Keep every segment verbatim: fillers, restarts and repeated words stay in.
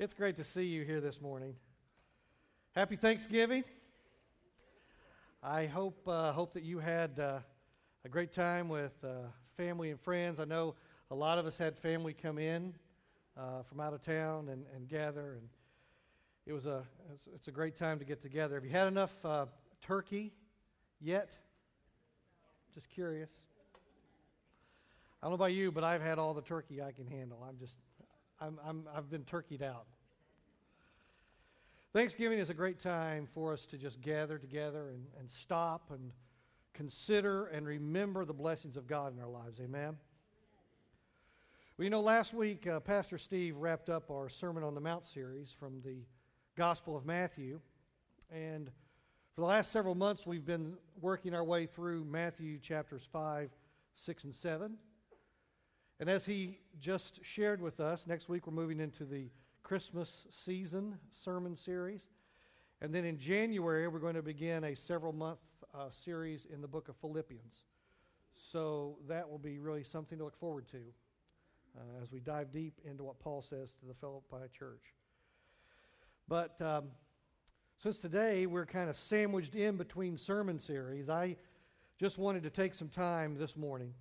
It's great to see you here this morning. Happy Thanksgiving. I hope uh, hope that you had uh, a great time with uh, family and friends. I know a lot of us had family come in uh, from out of town and, and gather, and it was a it's a great time to get together. Have you had enough uh, turkey yet? Just curious. I don't know about you, but I've had all the turkey I can handle. I'm just I'm, I'm, I've been turkeyed out. Thanksgiving is a great time for us to just gather together and, and stop and consider and remember the blessings of God in our lives. Amen? Well, you know, last week, uh, Pastor Steve wrapped up our Sermon on the Mount series from the Gospel of Matthew. And for the last several months, we've been working our way through Matthew chapters five, six, and seven. And as he just shared with us, next week we're moving into the Christmas season sermon series. And then in January, we're going to begin a several-month uh, series in the book of Philippians. So that will be really something to look forward to uh, as we dive deep into what Paul says to the Philippi church. But um, since today we're kind of sandwiched in between sermon series, I just wanted to take some time this morning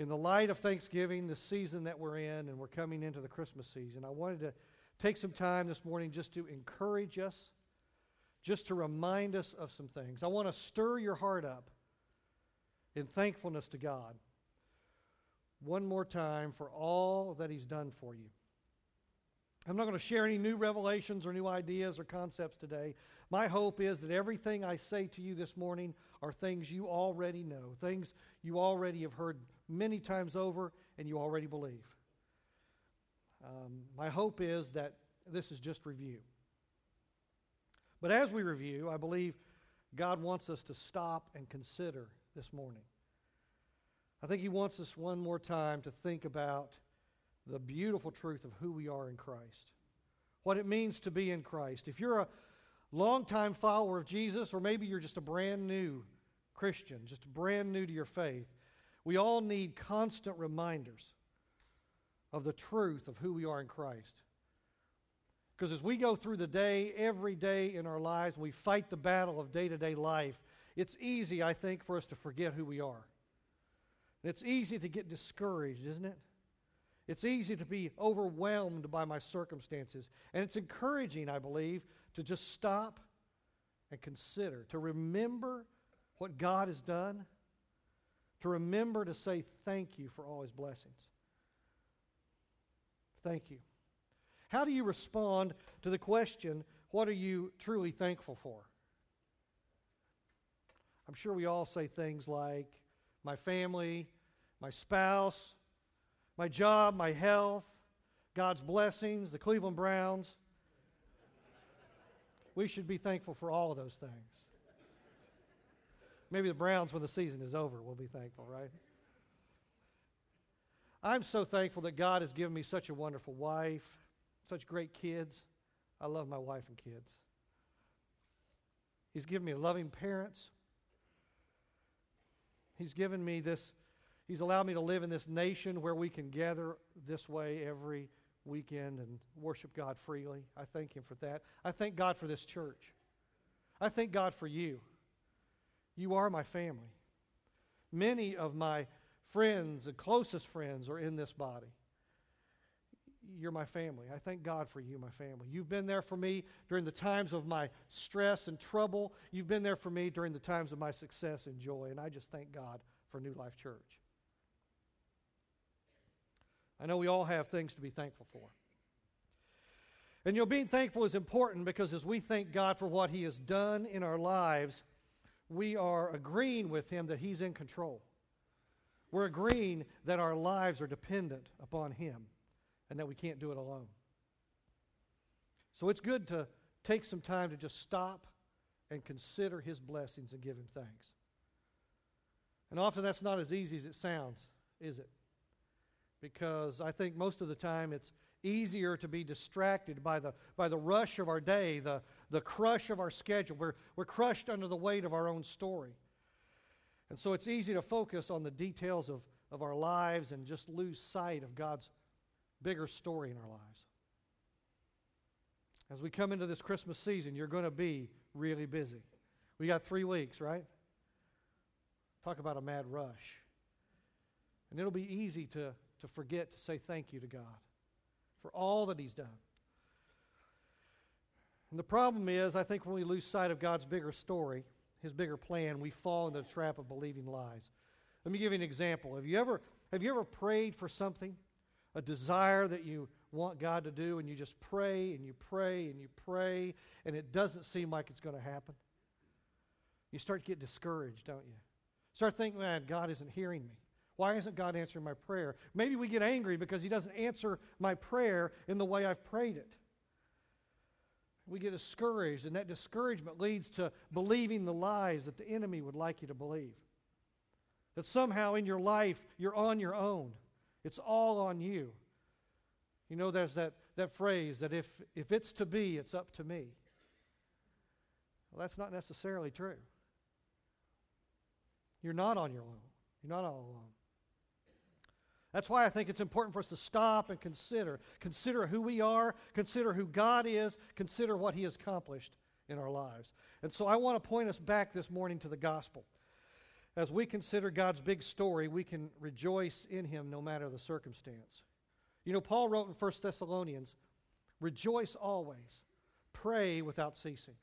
in the light of Thanksgiving, the season that we're in, and we're coming into the Christmas season. I wanted to take some time this morning just to encourage us, just to remind us of some things. I want to stir your heart up in thankfulness to God one more time for all that He's done for you. I'm not going to share any new revelations or new ideas or concepts today. My hope is that everything I say to you this morning are things you already know, things you already have heard many times over, and you already believe. Um, my hope is that this is just review. But as we review, I believe God wants us to stop and consider this morning. I think He wants us one more time to think about the beautiful truth of who we are in Christ, what it means to be in Christ. If you're a longtime follower of Jesus, or maybe you're just a brand new Christian, just brand new to your faith, we all need constant reminders of the truth of who we are in Christ. Because as we go through the day, every day in our lives, we fight the battle of day-to-day life. It's easy, I think, for us to forget who we are. And it's easy to get discouraged, isn't it? It's easy to be overwhelmed by my circumstances. And it's encouraging, I believe, to just stop and consider, to remember what God has done, to remember to say thank you for all His blessings. Thank you. How do you respond to the question, what are you truly thankful for? I'm sure we all say things like, my family, my spouse, my job, my health, God's blessings, the Cleveland Browns. We should be thankful for all of those things. Maybe the Browns, when the season is over, will be thankful, right? I'm so thankful that God has given me such a wonderful wife, such great kids. I love my wife and kids. He's given me loving parents. He's given me this, He's allowed me to live in this nation where we can gather this way every weekend and worship God freely. I thank Him for that. I thank God for this church. I thank God for you. You are my family. Many of my friends and closest friends are in this body. You're my family. I thank God for you, my family. You've been there for me during the times of my stress and trouble. You've been there for me during the times of my success and joy, and I just thank God for New Life Church. I know we all have things to be thankful for. And you know, being thankful is important because as we thank God for what He has done in our lives, we are agreeing with Him that He's in control. We're agreeing that our lives are dependent upon Him and that we can't do it alone. So it's good to take some time to just stop and consider His blessings and give Him thanks. And often that's not as easy as it sounds, is it? Because I think most of the time it's easier to be distracted by the by the rush of our day, the, the crush of our schedule. We're, we're crushed under the weight of our own story. And so it's easy to focus on the details of, of our lives and just lose sight of God's bigger story in our lives. As we come into this Christmas season, you're going to be really busy. We got three weeks, right? Talk about a mad rush. And it'll be easy to, to forget to say thank you to God for all that He's done. And the problem is, I think when we lose sight of God's bigger story, His bigger plan, we fall into the trap of believing lies. Let me give you an example. Have you ever, have you ever prayed for something, a desire that you want God to do, and you just pray and you pray and you pray, and it doesn't seem like it's going to happen? You start to get discouraged, don't you? Start thinking, man, God isn't hearing me. Why isn't God answering my prayer? Maybe we get angry because He doesn't answer my prayer in the way I've prayed it. We get discouraged, and that discouragement leads to believing the lies that the enemy would like you to believe. That somehow in your life, you're on your own. It's all on you. You know, there's that, that phrase that if, if it's to be, it's up to me. Well, that's not necessarily true. You're not on your own. You're not all alone. That's why I think it's important for us to stop and consider. Consider who we are. Consider who God is. Consider what He has accomplished in our lives. And so I want to point us back this morning to the gospel. As we consider God's big story, we can rejoice in Him no matter the circumstance. You know, Paul wrote in First Thessalonians, "Rejoice always, pray without ceasing.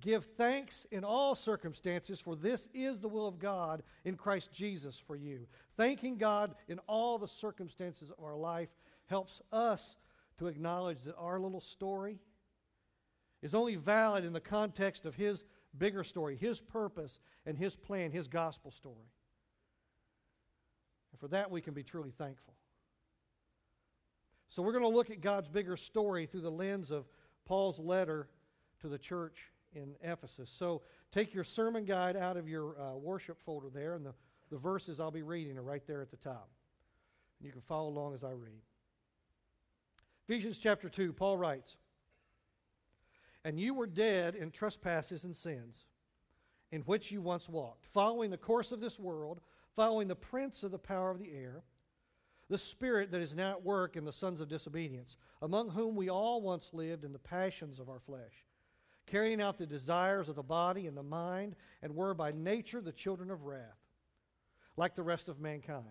Give thanks in all circumstances, for this is the will of God in Christ Jesus for you." Thanking God in all the circumstances of our life helps us to acknowledge that our little story is only valid in the context of His bigger story, His purpose, and His plan, His gospel story. And for that, we can be truly thankful. So we're going to look at God's bigger story through the lens of Paul's letter to the church in Ephesus. So take your sermon guide out of your uh, worship folder there, and the, the verses I'll be reading are right there at the top. And you can follow along as I read. Ephesians chapter two, Paul writes, "And you were dead in trespasses and sins, in which you once walked, following the course of this world, following the prince of the power of the air, the spirit that is now at work in the sons of disobedience, among whom we all once lived in the passions of our flesh, carrying out the desires of the body and the mind, and were by nature the children of wrath, like the rest of mankind.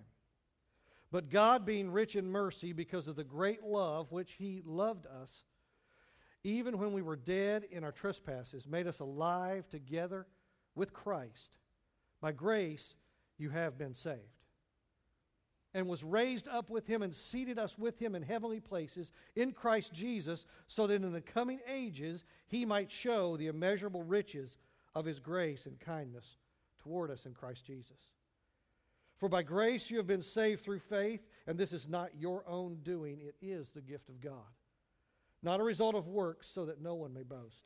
But God, being rich in mercy, because of the great love which He loved us, even when we were dead in our trespasses, made us alive together with Christ. By grace you have been saved. And was raised up with Him and seated us with Him in heavenly places in Christ Jesus, so that in the coming ages He might show the immeasurable riches of His grace and kindness toward us in Christ Jesus. For by grace you have been saved through faith, and this is not your own doing. It is the gift of God, not a result of works, so that no one may boast.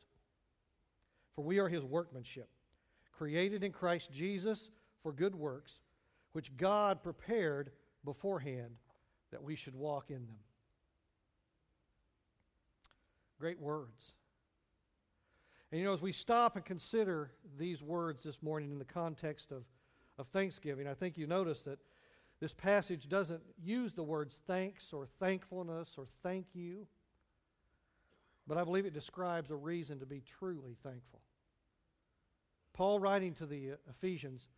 For we are His workmanship, created in Christ Jesus for good works, which God prepared beforehand that we should walk in them." Great words. And you know, as we stop and consider these words this morning in the context of, of thanksgiving, I think you notice that this passage doesn't use the words thanks or thankfulness or thank you, but I believe it describes a reason to be truly thankful. Paul, writing to the Ephesians,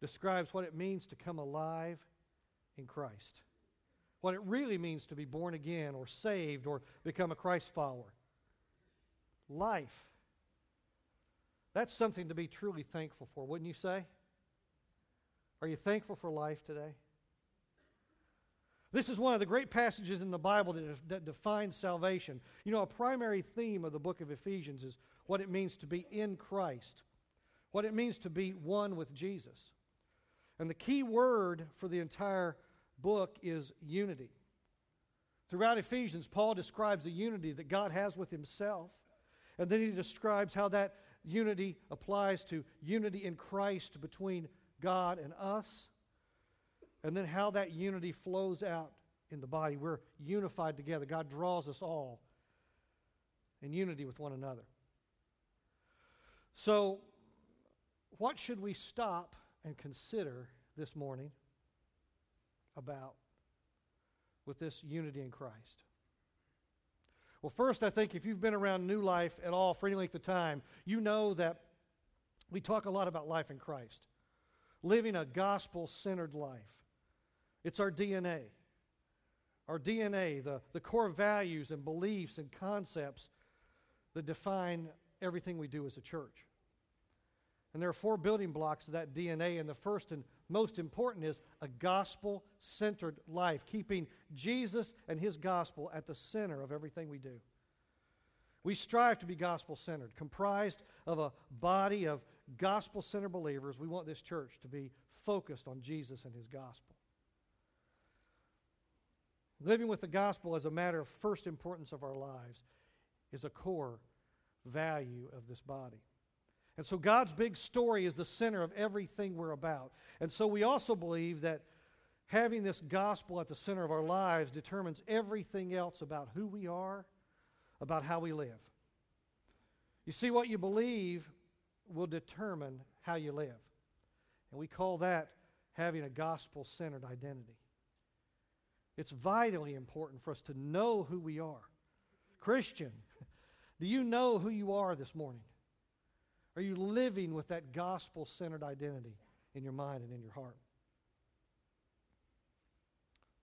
describes what it means to come alive in Christ, what it really means to be born again or saved or become a Christ follower. Life. That's something to be truly thankful for, wouldn't you say? Are you thankful for life today? This is one of the great passages in the Bible that, that defines salvation. You know, a primary theme of the book of Ephesians is what it means to be in Christ, what it means to be one with Jesus. And the key word for the entire book is unity. Throughout Ephesians, Paul describes the unity that God has with Himself, and then he describes how that unity applies to unity in Christ between God and us, and then how that unity flows out in the body. We're unified together. God draws us all in unity with one another. So, what should we stop and consider this morning about with this unity in Christ? Well, first, I think if you've been around New Life at all for any length of time, you know that we talk a lot about life in Christ, living a gospel-centered life. It's our D N A. Our D N A, the, the core values and beliefs and concepts that define everything we do as a church. And there are four building blocks of that D N A, and the first and most important is a gospel-centered life, keeping Jesus and his gospel at the center of everything we do. We strive to be gospel-centered, comprised of a body of gospel-centered believers. We want this church to be focused on Jesus and his gospel. Living with the gospel as a matter of first importance of our lives is a core value of this body. And so God's big story is the center of everything we're about. And so we also believe that having this gospel at the center of our lives determines everything else about who we are, about how we live. You see, what you believe will determine how you live. And we call that having a gospel-centered identity. It's vitally important for us to know who we are. Christian, do you know who you are this morning? Are you living with that gospel-centered identity in your mind and in your heart?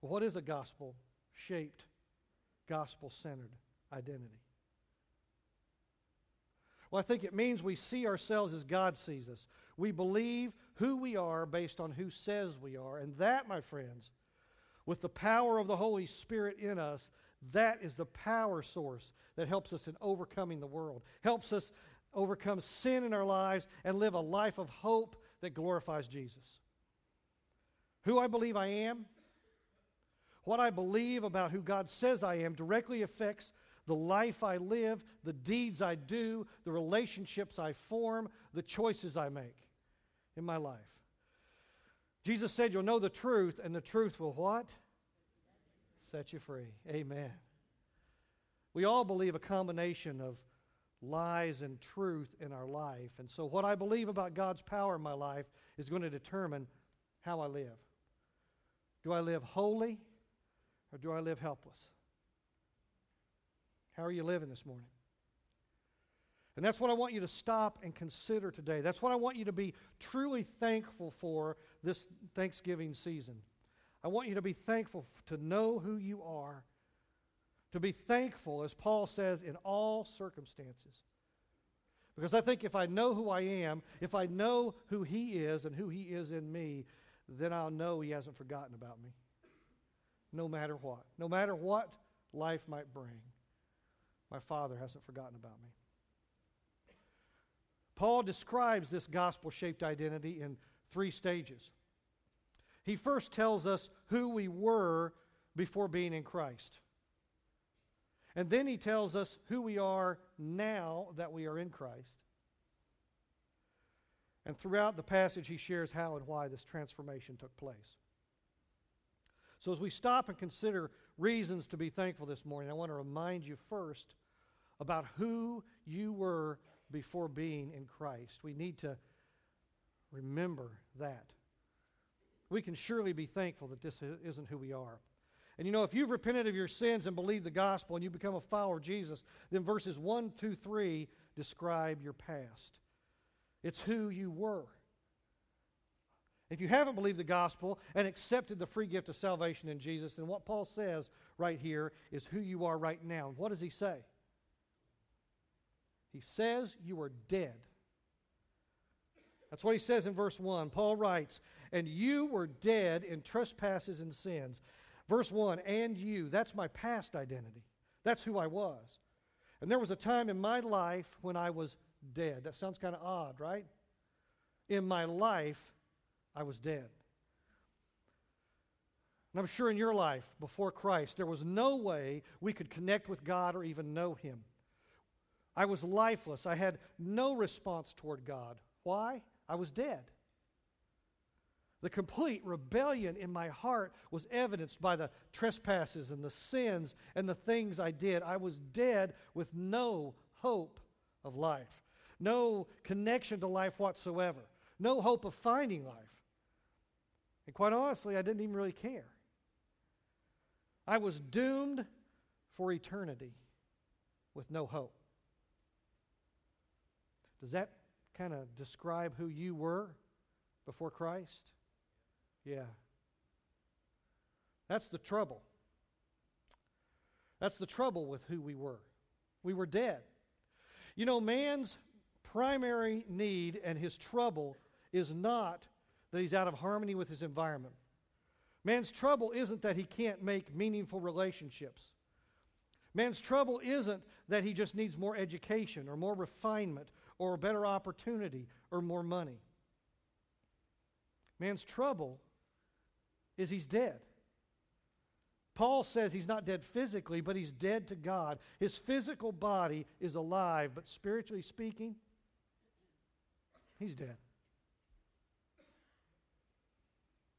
Well, what is a gospel-shaped, gospel-centered identity? Well, I think it means we see ourselves as God sees us. We believe who we are based on who says we are. And that, my friends, with the power of the Holy Spirit in us, that is the power source that helps us in overcoming the world, helps us overcome sin in our lives, and live a life of hope that glorifies Jesus. Who I believe I am, what I believe about who God says I am, directly affects the life I live, the deeds I do, the relationships I form, the choices I make in my life. Jesus said, you'll know the truth, and the truth will what? Set you free. Amen. We all believe a combination of lies and truth in our life. And so what I believe about God's power in my life is going to determine how I live. Do I live holy or do I live helpless? How are you living this morning? And that's what I want you to stop and consider today. That's what I want you to be truly thankful for this Thanksgiving season. I want you to be thankful to know who you are, to be thankful, as Paul says, in all circumstances. Because I think if I know who I am, if I know who he is and who he is in me, then I'll know he hasn't forgotten about me, no matter what. No matter what life might bring, my Father hasn't forgotten about me. Paul describes this gospel-shaped identity in three stages. He first tells us who we were before being in Christ. And then he tells us who we are now that we are in Christ. And throughout the passage, he shares how and why this transformation took place. So as we stop and consider reasons to be thankful this morning, I want to remind you first about who you were before being in Christ. We need to remember that. We can surely be thankful that this isn't who we are. And you know, if you've repented of your sins and believed the gospel and you become a follower of Jesus, then verses one, two, three describe your past. It's who you were. If you haven't believed the gospel and accepted the free gift of salvation in Jesus, then what Paul says right here is who you are right now. And what does he say? He says you are dead. That's what he says in verse one. Paul writes, and you were dead in trespasses and sins. Verse one, and you, that's my past identity. That's who I was. And there was a time in my life when I was dead. That sounds kind of odd, right? In my life, I was dead. And I'm sure in your life, before Christ, there was no way we could connect with God or even know him. I was lifeless. I had no response toward God. Why? I was dead. The complete rebellion in my heart was evidenced by the trespasses and the sins and the things I did. I was dead with no hope of life, no connection to life whatsoever, no hope of finding life. And quite honestly, I didn't even really care. I was doomed for eternity with no hope. Does that kind of describe who you were before Christ? Yeah. That's the trouble. That's the trouble with who we were. We were dead. You know, man's primary need and his trouble is not that he's out of harmony with his environment. Man's trouble isn't that he can't make meaningful relationships. Man's trouble isn't that he just needs more education or more refinement or a better opportunity or more money. Man's trouble is he's dead. Paul says he's not dead physically, but he's dead to God. His physical body is alive, but spiritually speaking, he's dead.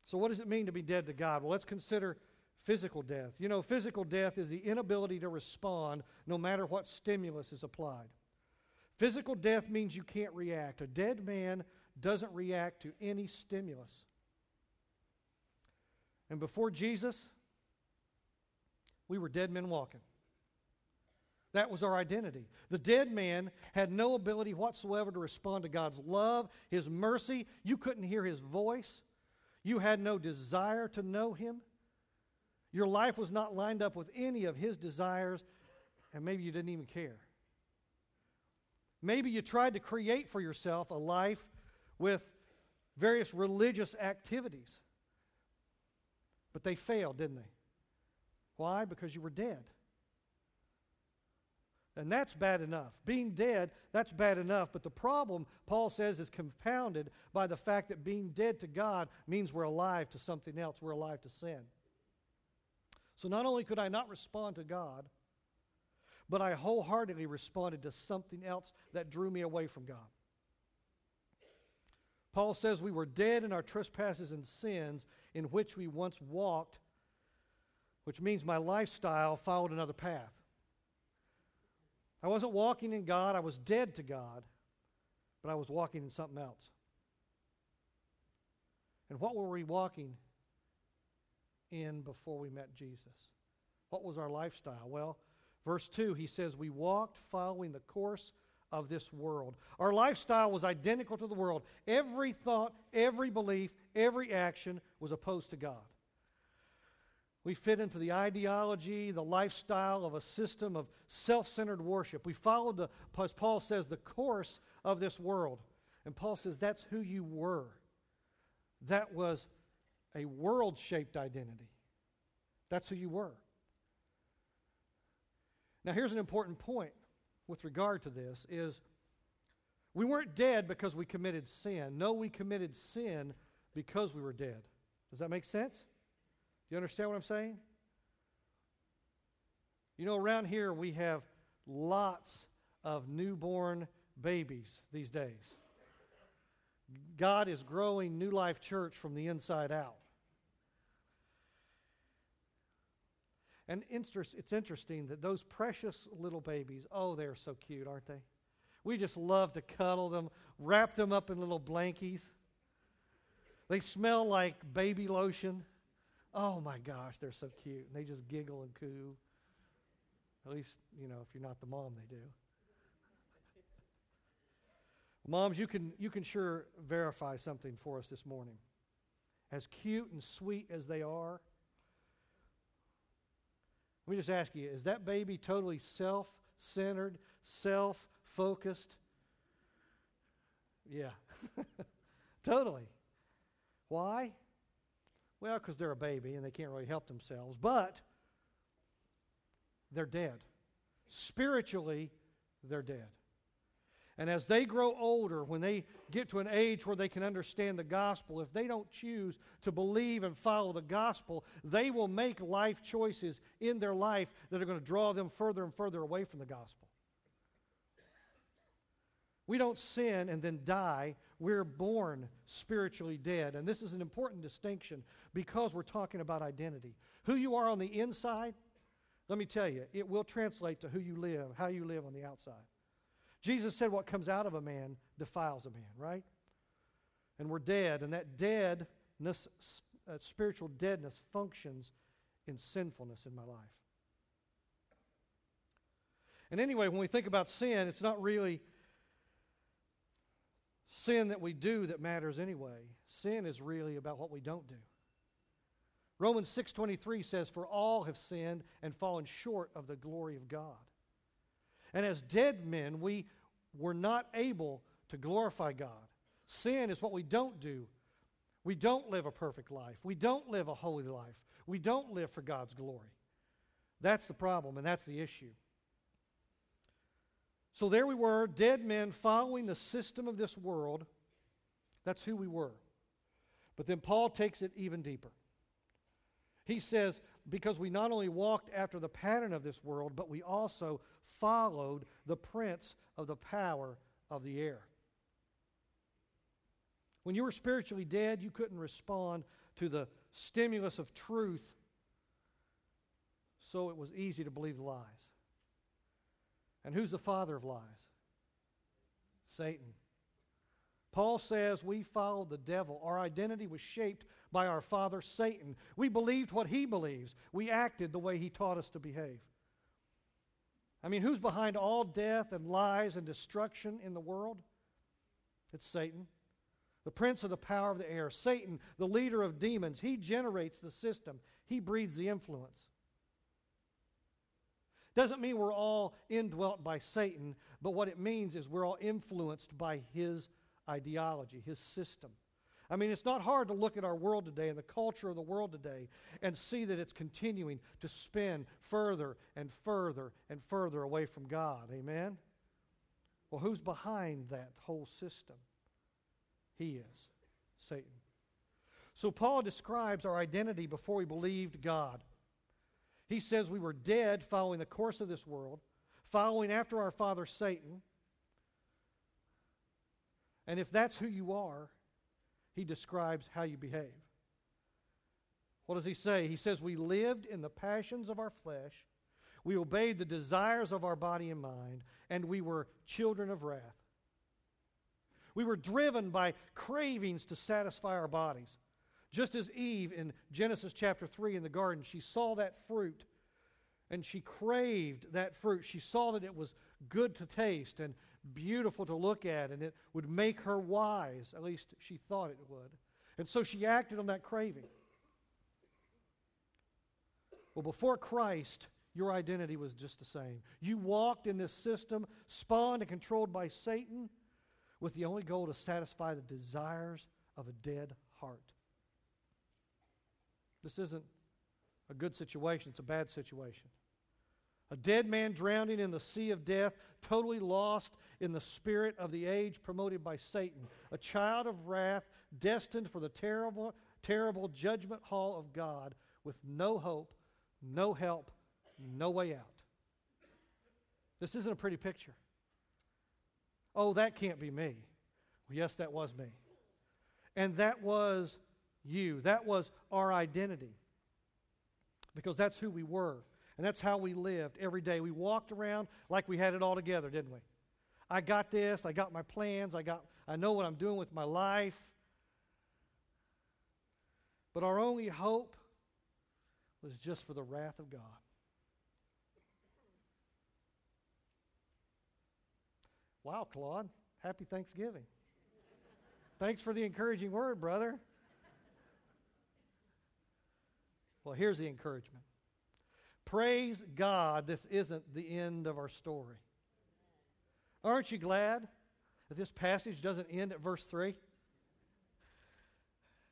So what does it mean to be dead to God? Well, let's consider physical death. You know, physical death is the inability to respond no matter what stimulus is applied. Physical death means you can't react. A dead man doesn't react to any stimulus. And before Jesus, we were dead men walking. That was our identity. The dead man had no ability whatsoever to respond to God's love, His mercy. You couldn't hear His voice. You had no desire to know Him. Your life was not lined up with any of His desires, and maybe you didn't even care. Maybe you tried to create for yourself a life with various religious activities, but they failed, didn't they? Why? Because you were dead. And that's bad enough. Being dead, that's bad enough. But the problem, Paul says, is compounded by the fact that being dead to God means we're alive to something else. We're alive to sin. So not only could I not respond to God, but I wholeheartedly responded to something else that drew me away from God. Paul says we were dead in our trespasses and sins in which we once walked, which means my lifestyle followed another path. I wasn't walking in God. I was dead to God, but I was walking in something else. And what were we walking in before we met Jesus? What was our lifestyle? Well, verse two, he says, we walked following the course of this world. Our lifestyle was identical to the world. Every thought, every belief, every action was opposed to God. We fit into the ideology, the lifestyle of a system of self-centered worship. We followed, the, as Paul says, the course of this world. And Paul says that's who you were. That was a world-shaped identity. That's who you were. Now here's an important point with regard to this is we weren't dead because we committed sin. No, we committed sin because we were dead. Does that make sense? You understand what I'm saying? You know, around here we have lots of newborn babies these days. God is growing New Life Church from the inside out. And interest, it's interesting that those precious little babies, oh, they're so cute, aren't they? We just love to cuddle them, wrap them up in little blankies. They smell like baby lotion. Oh, my gosh, they're so cute. And they just giggle and coo. At least, you know, if you're not the mom, they do. Moms, you can you can sure verify something for us this morning. As cute and sweet as they are, let me just ask you, is that baby totally self-centered, self-focused? Yeah, totally. Why? Well, because they're a baby and they can't really help themselves, but they're dead. Spiritually, they're dead. And as they grow older, when they get to an age where they can understand the gospel, if they don't choose to believe and follow the gospel, they will make life choices in their life that are going to draw them further and further away from the gospel. We don't sin and then die. We're born spiritually dead. And this is an important distinction because we're talking about identity. Who you are on the inside, let me tell you, it will translate to who you live, how you live on the outside. Jesus said what comes out of a man defiles a man, right? And we're dead, and that deadness, uh, spiritual deadness functions in sinfulness in my life. And anyway, when we think about sin, it's not really sin that we do that matters anyway. Sin is really about what we don't do. Romans six twenty-three says, "For all have sinned and fallen short of the glory of God." And as dead men, we were not able to glorify God. Sin is what we don't do. We don't live a perfect life. We don't live a holy life. We don't live for God's glory. That's the problem, and that's the issue. So there we were, dead men following the system of this world. That's who we were. But then Paul takes it even deeper. He says, because we not only walked after the pattern of this world, but we also followed the prince of the power of the air. When you were spiritually dead, you couldn't respond to the stimulus of truth, so it was easy to believe lies. And who's the father of lies? Satan. Paul says we followed the devil. Our identity was shaped by our father, Satan. We believed what he believes. We acted the way he taught us to behave. I mean, who's behind all death and lies and destruction in the world? It's Satan. The prince of the power of the air. Satan, the leader of demons. He generates the system. He breeds the influence. Doesn't mean we're all indwelt by Satan, but what it means is we're all influenced by his ideology, his system. I mean, it's not hard to look at our world today and the culture of the world today and see that it's continuing to spin further and further and further away from God. Amen? Well, who's behind that whole system? He is Satan. So Paul describes our identity before we believed God. He says we were dead following the course of this world, following after our father Satan. And if that's who you are, he describes how you behave. What does he say? He says we lived in the passions of our flesh, we obeyed the desires of our body and mind, and we were children of wrath. We were driven by cravings to satisfy our bodies. Just as Eve in Genesis chapter three in the garden, she saw that fruit and she craved that fruit. She saw that it was good to taste and beautiful to look at, and it would make her wise. At least she thought it would. And so she acted on that craving. Well, before Christ, your identity was just the same. You walked in this system, spawned and controlled by Satan, with the only goal to satisfy the desires of a dead heart. This isn't a good situation, it's a bad situation. A dead man drowning in the sea of death, totally lost in the spirit of the age promoted by Satan. A child of wrath, destined for the terrible, terrible judgment hall of God, with no hope, no help, no way out. This isn't a pretty picture. Oh, that can't be me. Well, yes, that was me. And that was you. That was our identity. Because that's who we were. And that's how we lived every day. We walked around like we had it all together, didn't we? I got this. I got my plans. I got. I know what I'm doing with my life. But our only hope was just for the wrath of God. Wow, Claude, happy Thanksgiving. Thanks for the encouraging word, brother. Well, here's the encouragement. Praise God, this isn't the end of our story. Aren't you glad that this passage doesn't end at verse three?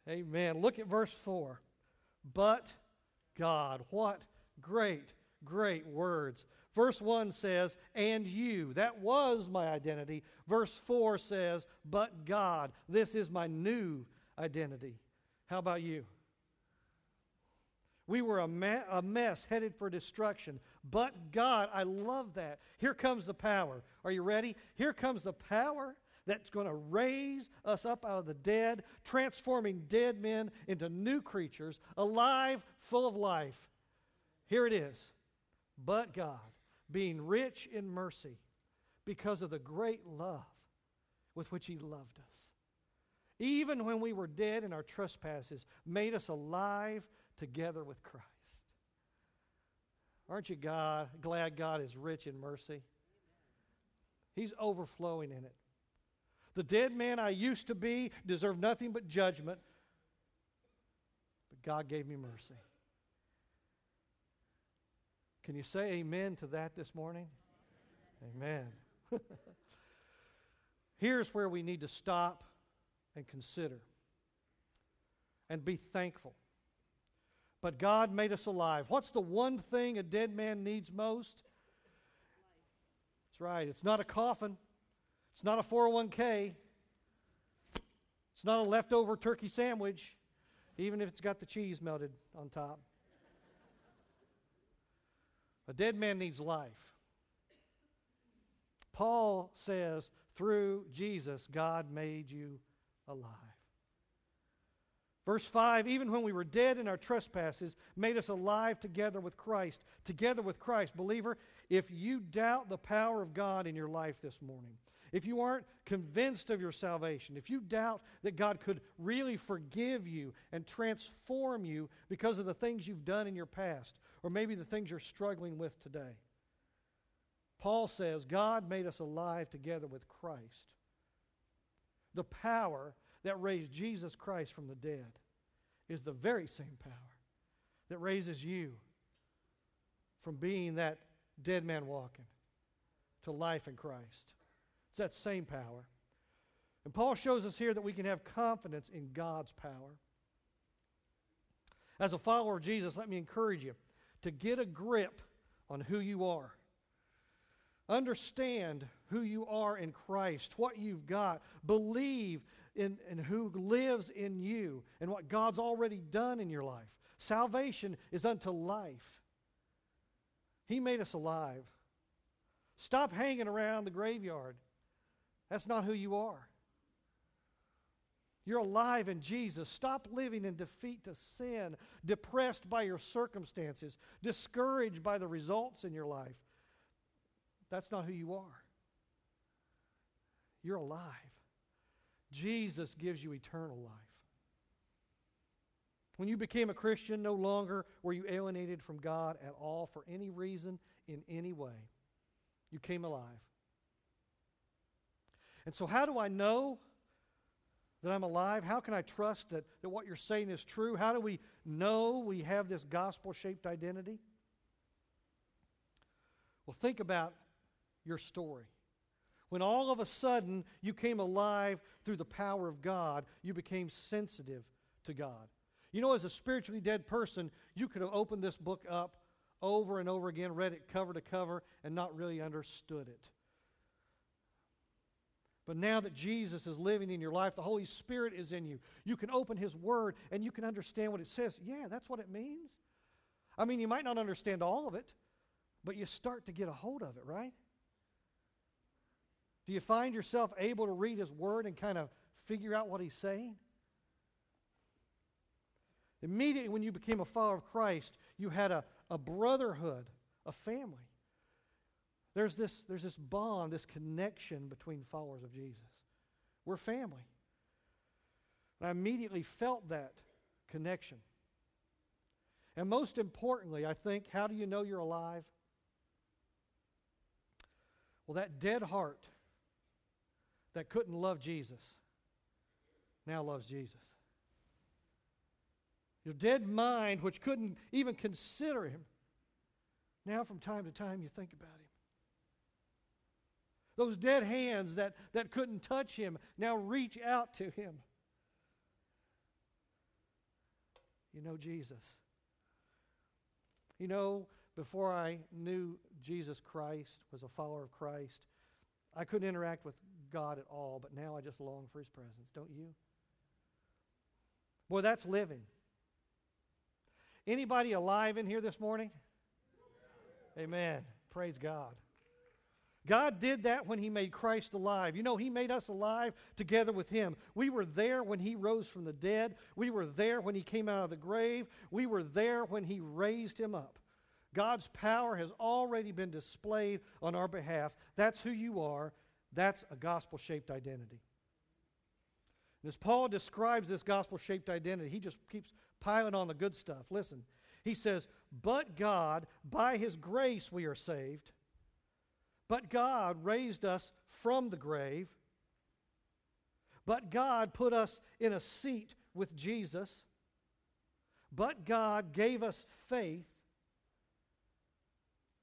Amen. Look at verse four. But God, what great, great words. Verse one says, and you. That was my identity. Verse four says, but God. This is my new identity. How about you? We were a, ma- a mess headed for destruction. But God, I love that. Here comes the power. Are you ready? Here comes the power that's going to raise us up out of the dead, transforming dead men into new creatures, alive, full of life. Here it is. But God, being rich in mercy, because of the great love with which he loved us, even when we were dead in our trespasses, made us alive together with Christ. Aren't you God, glad God is rich in mercy? He's overflowing in it. The dead man I used to be deserved nothing but judgment, but God gave me mercy. Can you say amen to that this morning? Amen. amen. Here's where we need to stop and consider and be thankful. But God made us alive. What's the one thing a dead man needs most? That's right. It's not a coffin. It's not a four oh one k. It's not a leftover turkey sandwich, even if it's got the cheese melted on top. A dead man needs life. Paul says, through Jesus, God made you alive. Verse five, even when we were dead in our trespasses, made us alive together with Christ. Together with Christ. Believer, if you doubt the power of God in your life this morning, if you aren't convinced of your salvation, if you doubt that God could really forgive you and transform you because of the things you've done in your past, or maybe the things you're struggling with today, Paul says, God made us alive together with Christ. The power that raised Jesus Christ from the dead is the very same power that raises you from being that dead man walking to life in Christ. It's that same power. And Paul shows us here that we can have confidence in God's power. As a follower of Jesus, let me encourage you to get a grip on who you are. Understand who you are in Christ, what you've got. Believe in, in who lives in you and what God's already done in your life. Salvation is unto life. He made us alive. Stop hanging around the graveyard. That's not who you are. You're alive in Jesus. Stop living in defeat to sin, depressed by your circumstances, discouraged by the results in your life. That's not who you are. You're alive. Jesus gives you eternal life. When you became a Christian, no longer were you alienated from God at all for any reason, in any way. You came alive. And so how do I know that I'm alive? How can I trust that, that what you're saying is true? How do we know we have this gospel-shaped identity? Well, think about your story. When all of a sudden you came alive through the power of God, you became sensitive to God. You know, as a spiritually dead person, you could have opened this book up over and over again, read it cover to cover, and not really understood it. But now that Jesus is living in your life, the Holy Spirit is in you. You can open His Word and you can understand what it says. Yeah, that's what it means. I mean, you might not understand all of it, but you start to get a hold of it, right? Do you find yourself able to read His Word and kind of figure out what He's saying? Immediately when you became a follower of Christ, you had a, a brotherhood, a family. There's this, there's this bond, this connection between followers of Jesus. We're family. And I immediately felt that connection. And most importantly, I think, how do you know you're alive? Well, that dead heart that couldn't love Jesus now loves Jesus. Your dead mind, which couldn't even consider Him, now from time to time you think about Him. Those dead hands that, that couldn't touch Him now reach out to Him. You know Jesus. You know, before I knew Jesus Christ, was a follower of Christ, I couldn't interact with God at all, but now I just long for His presence, don't you? Boy, that's living. Anybody alive in here this morning? Amen. Praise God. God did that when He made Christ alive. You know, He made us alive together with Him. We were there when He rose from the dead. We were there when He came out of the grave. We were there when He raised Him up. God's power has already been displayed on our behalf. That's who you are. That's a gospel-shaped identity. And as Paul describes this gospel-shaped identity, he just keeps piling on the good stuff. Listen, He says, but God, by his grace we are saved. But God raised us from the grave. But God put us in a seat with Jesus. But God gave us faith.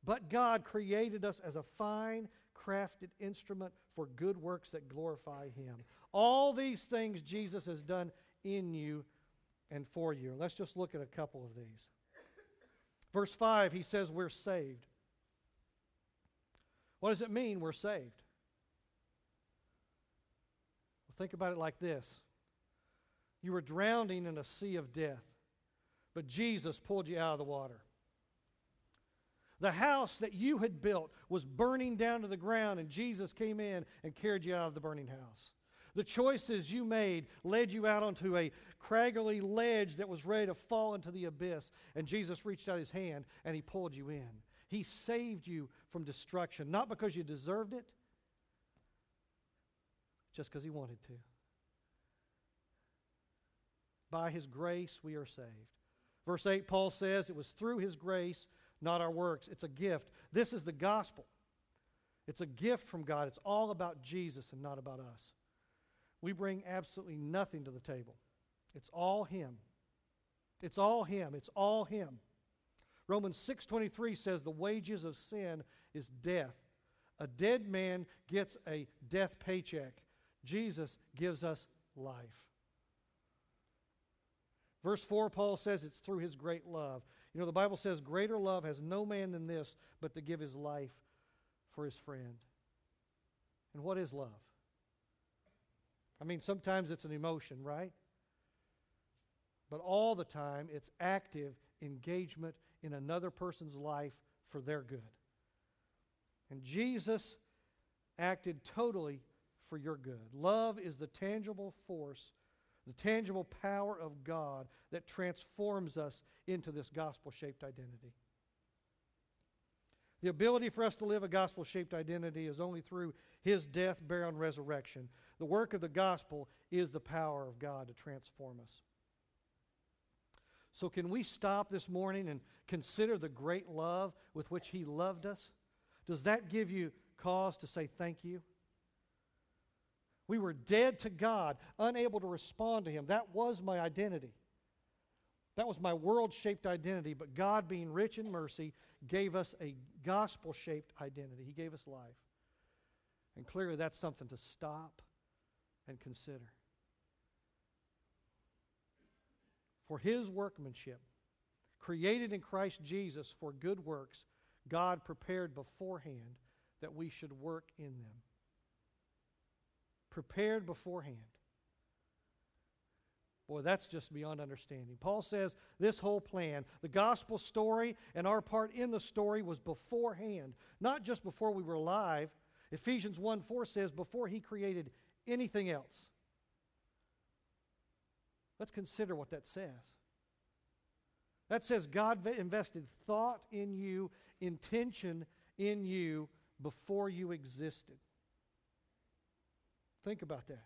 But God created us as a fine, crafted instrument for good works that glorify Him. All these things Jesus has done in you and for you. Let's just look at a couple of these. Verse five, he says we're saved. What does it mean we're saved? Well, think about it like this. You were drowning in a sea of death, but Jesus pulled you out of the water. The house that you had built was burning down to the ground, and Jesus came in and carried you out of the burning house. The choices you made led you out onto a craggly ledge that was ready to fall into the abyss, and Jesus reached out his hand and he pulled you in. He saved you from destruction, not because you deserved it, just because he wanted to. By his grace we are saved. Verse eight, Paul says, it was through his grace, not our works. It's a gift. This is the gospel. It's a gift from God. It's all about Jesus and not about us. We bring absolutely nothing to the table. It's all Him. It's all Him. It's all Him. Romans six twenty-three says the wages of sin is death. A dead man gets a death paycheck. Jesus gives us life. Verse four, Paul says it's through His great love. You know, the Bible says, greater love has no man than this, but to give his life for his friend. And what is love? I mean, sometimes it's an emotion, right? But all the time, it's active engagement in another person's life for their good. And Jesus acted totally for your good. Love is the tangible force, the tangible power of God that transforms us into this gospel-shaped identity. The ability for us to live a gospel-shaped identity is only through His death, burial, and resurrection. The work of the gospel is the power of God to transform us. So can we stop this morning and consider the great love with which He loved us? Does that give you cause to say thank you? We were dead to God, unable to respond to Him. That was my identity. That was my world-shaped identity. But God, being rich in mercy, gave us a gospel-shaped identity. He gave us life. And clearly that's something to stop and consider. For His workmanship, created in Christ Jesus for good works, God prepared beforehand that we should work in them. Prepared beforehand. Boy, that's just beyond understanding. Paul says this whole plan, the gospel story and our part in the story was beforehand, not just before we were alive. Ephesians one four says, before He created anything else. Let's consider what that says. That says God invested thought in you, intention in you before you existed. Think about that.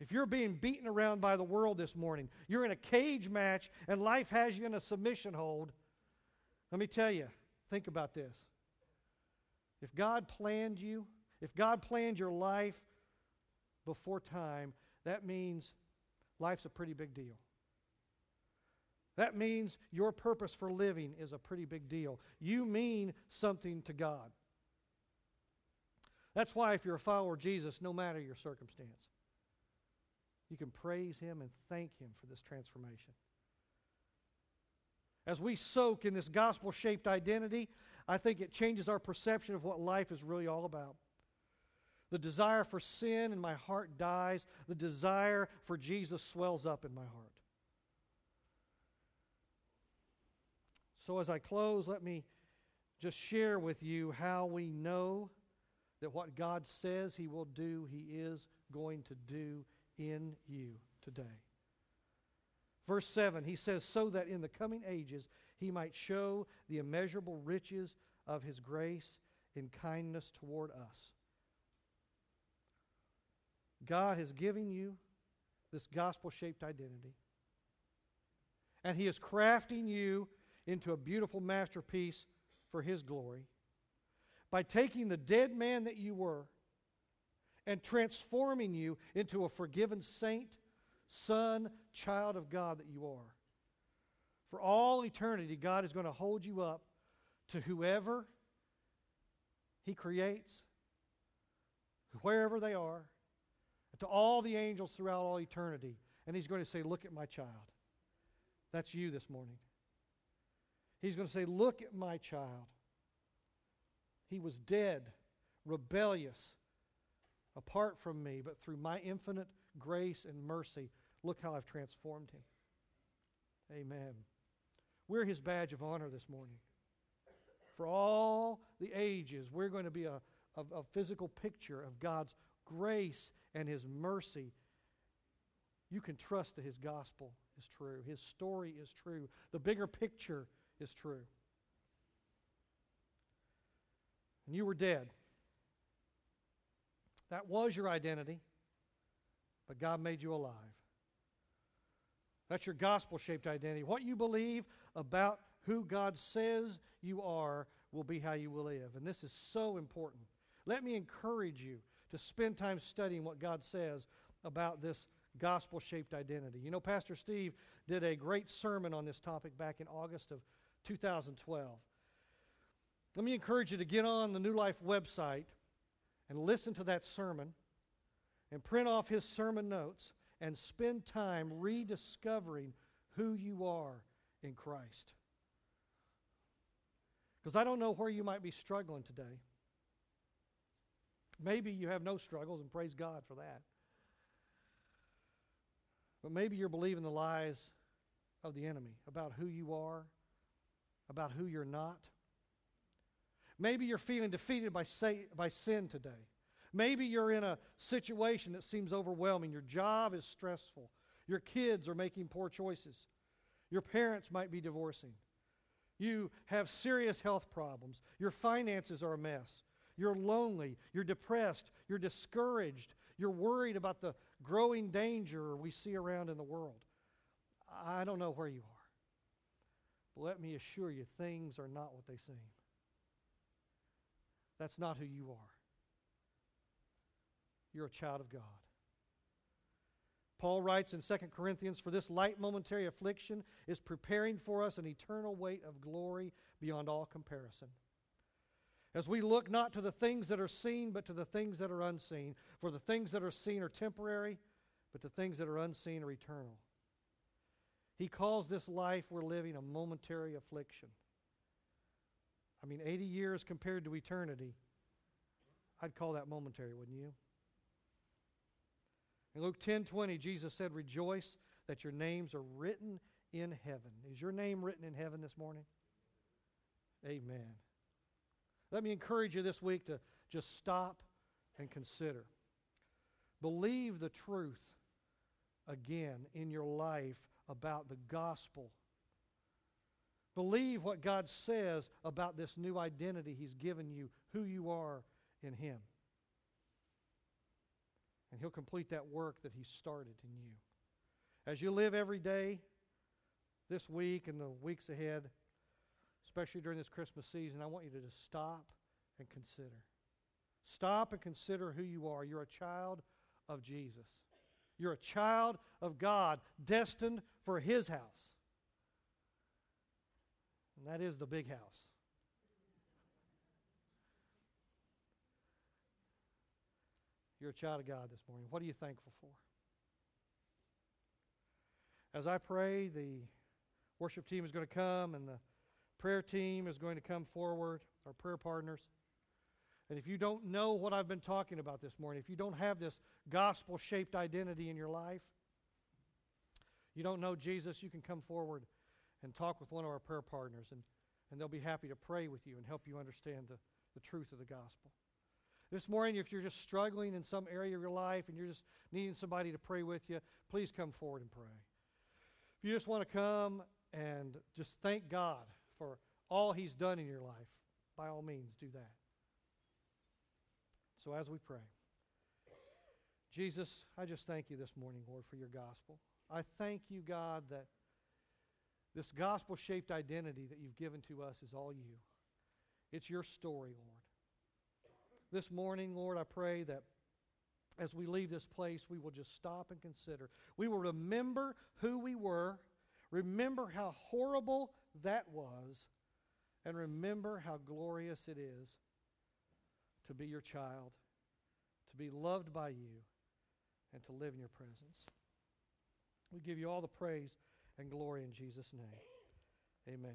If you're being beaten around by the world this morning, you're in a cage match and life has you in a submission hold, let me tell you, think about this. If God planned you, if God planned your life before time, that means life's a pretty big deal. That means your purpose for living is a pretty big deal. You mean something to God. That's why if you're a follower of Jesus, no matter your circumstance, you can praise Him and thank Him for this transformation. As we soak in this gospel-shaped identity, I think it changes our perception of what life is really all about. The desire for sin in my heart dies. The desire for Jesus swells up in my heart. So as I close, let me just share with you how we know that what God says He will do, He is going to do in you today. Verse seven, he says, so that in the coming ages He might show the immeasurable riches of His grace in kindness toward us. God has given you this gospel-shaped identity. and He is crafting you into a beautiful masterpiece for His glory by taking the dead man that you were and transforming you into a forgiven saint, son, child of God that you are. For all eternity, God is going to hold you up to whoever He creates, wherever they are, to all the angels throughout all eternity. And He's going to say, look at my child. That's you this morning. He's going to say, look at my child. He was dead, rebellious, apart from me, but through my infinite grace and mercy, look how I've transformed him. Amen. We're His badge of honor this morning. For all the ages, we're going to be a, a, a physical picture of God's grace and His mercy. You can trust that His gospel is true. His story is true. The bigger picture is true. And you were dead. That was your identity, but God made you alive. That's your gospel-shaped identity. What you believe about who God says you are will be how you will live. And this is so important. Let me encourage you to spend time studying what God says about this gospel-shaped identity. You know, Pastor Steve did a great sermon on this topic back in August of two thousand twelve. Let me encourage you to get on the New Life website and listen to that sermon and print off his sermon notes and spend time rediscovering who you are in Christ. Because I don't know where you might be struggling today. Maybe you have no struggles, and praise God for that. But maybe you're believing the lies of the enemy about who you are, about who you're not. Maybe you're feeling defeated by say, by sin today. Maybe you're in a situation that seems overwhelming. Your job is stressful. Your kids are making poor choices. Your parents might be divorcing. You have serious health problems. Your finances are a mess. You're lonely, you're depressed, you're discouraged, you're worried about the growing danger we see around in the world. I don't know where you are, but let me assure you, things are not what they seem. That's not who you are. You're a child of God. Paul writes in Second Corinthians, "For this light momentary affliction is preparing for us an eternal weight of glory beyond all comparison. As we look not to the things that are seen, but to the things that are unseen. For the things that are seen are temporary, but the things that are unseen are eternal." He calls this life we're living a momentary affliction. I mean, eighty years compared to eternity, I'd call that momentary, wouldn't you? In Luke ten twenty, Jesus said, "Rejoice that your names are written in heaven." Is your name written in heaven this morning? Amen. Let me encourage you this week to just stop and consider. Believe the truth again in your life about the gospel. Believe what God says about this new identity He's given you, who you are in Him. And He'll complete that work that He started in you. As you live every day, this week and the weeks ahead, especially during this Christmas season, I want you to just stop and consider. Stop and consider who you are. You're a child of Jesus. You're a child of God, destined for His house. And that is the big house. You're a child of God this morning. What are you thankful for? As I pray, the worship team is going to come, and the prayer team is going to come forward, our prayer partners. And if you don't know what I've been talking about this morning, if you don't have this gospel-shaped identity in your life, you don't know Jesus, you can come forward and talk with one of our prayer partners, and, and they'll be happy to pray with you and help you understand the, the truth of the gospel. This morning, if you're just struggling in some area of your life and you're just needing somebody to pray with you, please come forward and pray. If you just want to come and just thank God for all He's done in your life, by all means, do that. So as we pray, Jesus, I just thank You this morning, Lord, for Your gospel. I thank You, God, that This gospel-shaped identity that you've given to us is all you. It's your story, Lord. This morning, Lord, I pray that as we leave this place, we will just stop and consider. We will remember who we were, remember how horrible that was, and remember how glorious it is to be your child, to be loved by you, and to live in your presence. We give you all the praise and glory in Jesus' name. Amen.